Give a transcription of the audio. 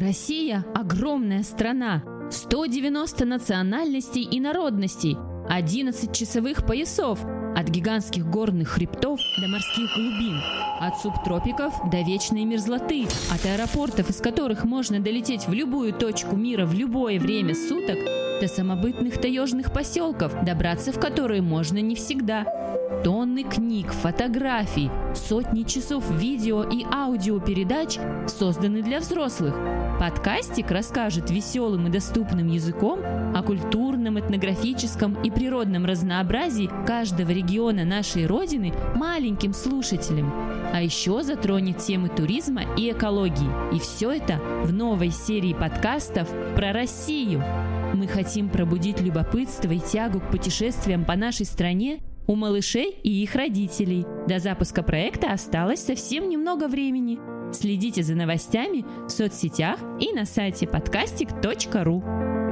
Россия – огромная страна, 190 национальностей и народностей, 11 часовых поясов, от гигантских горных хребтов до морских глубин, от субтропиков до вечной мерзлоты, от аэропортов, из которых можно долететь в любую точку мира в любое время суток, до самобытных таежных поселков, добраться в которые можно не всегда. Тонны книг, фотографий, сотни часов видео и аудиопередач созданы для взрослых. Подкастик расскажет веселым и доступным языком о культурном, этнографическом и природном разнообразии каждого региона нашей Родины маленьким слушателям. А еще затронет темы туризма и экологии. И все это в новой серии подкастов про Россию. Мы хотим пробудить любопытство и тягу к путешествиям по нашей стране у малышей и их родителей. До запуска проекта осталось совсем немного времени. Следите за новостями в соцсетях и на сайте podcastic.ru.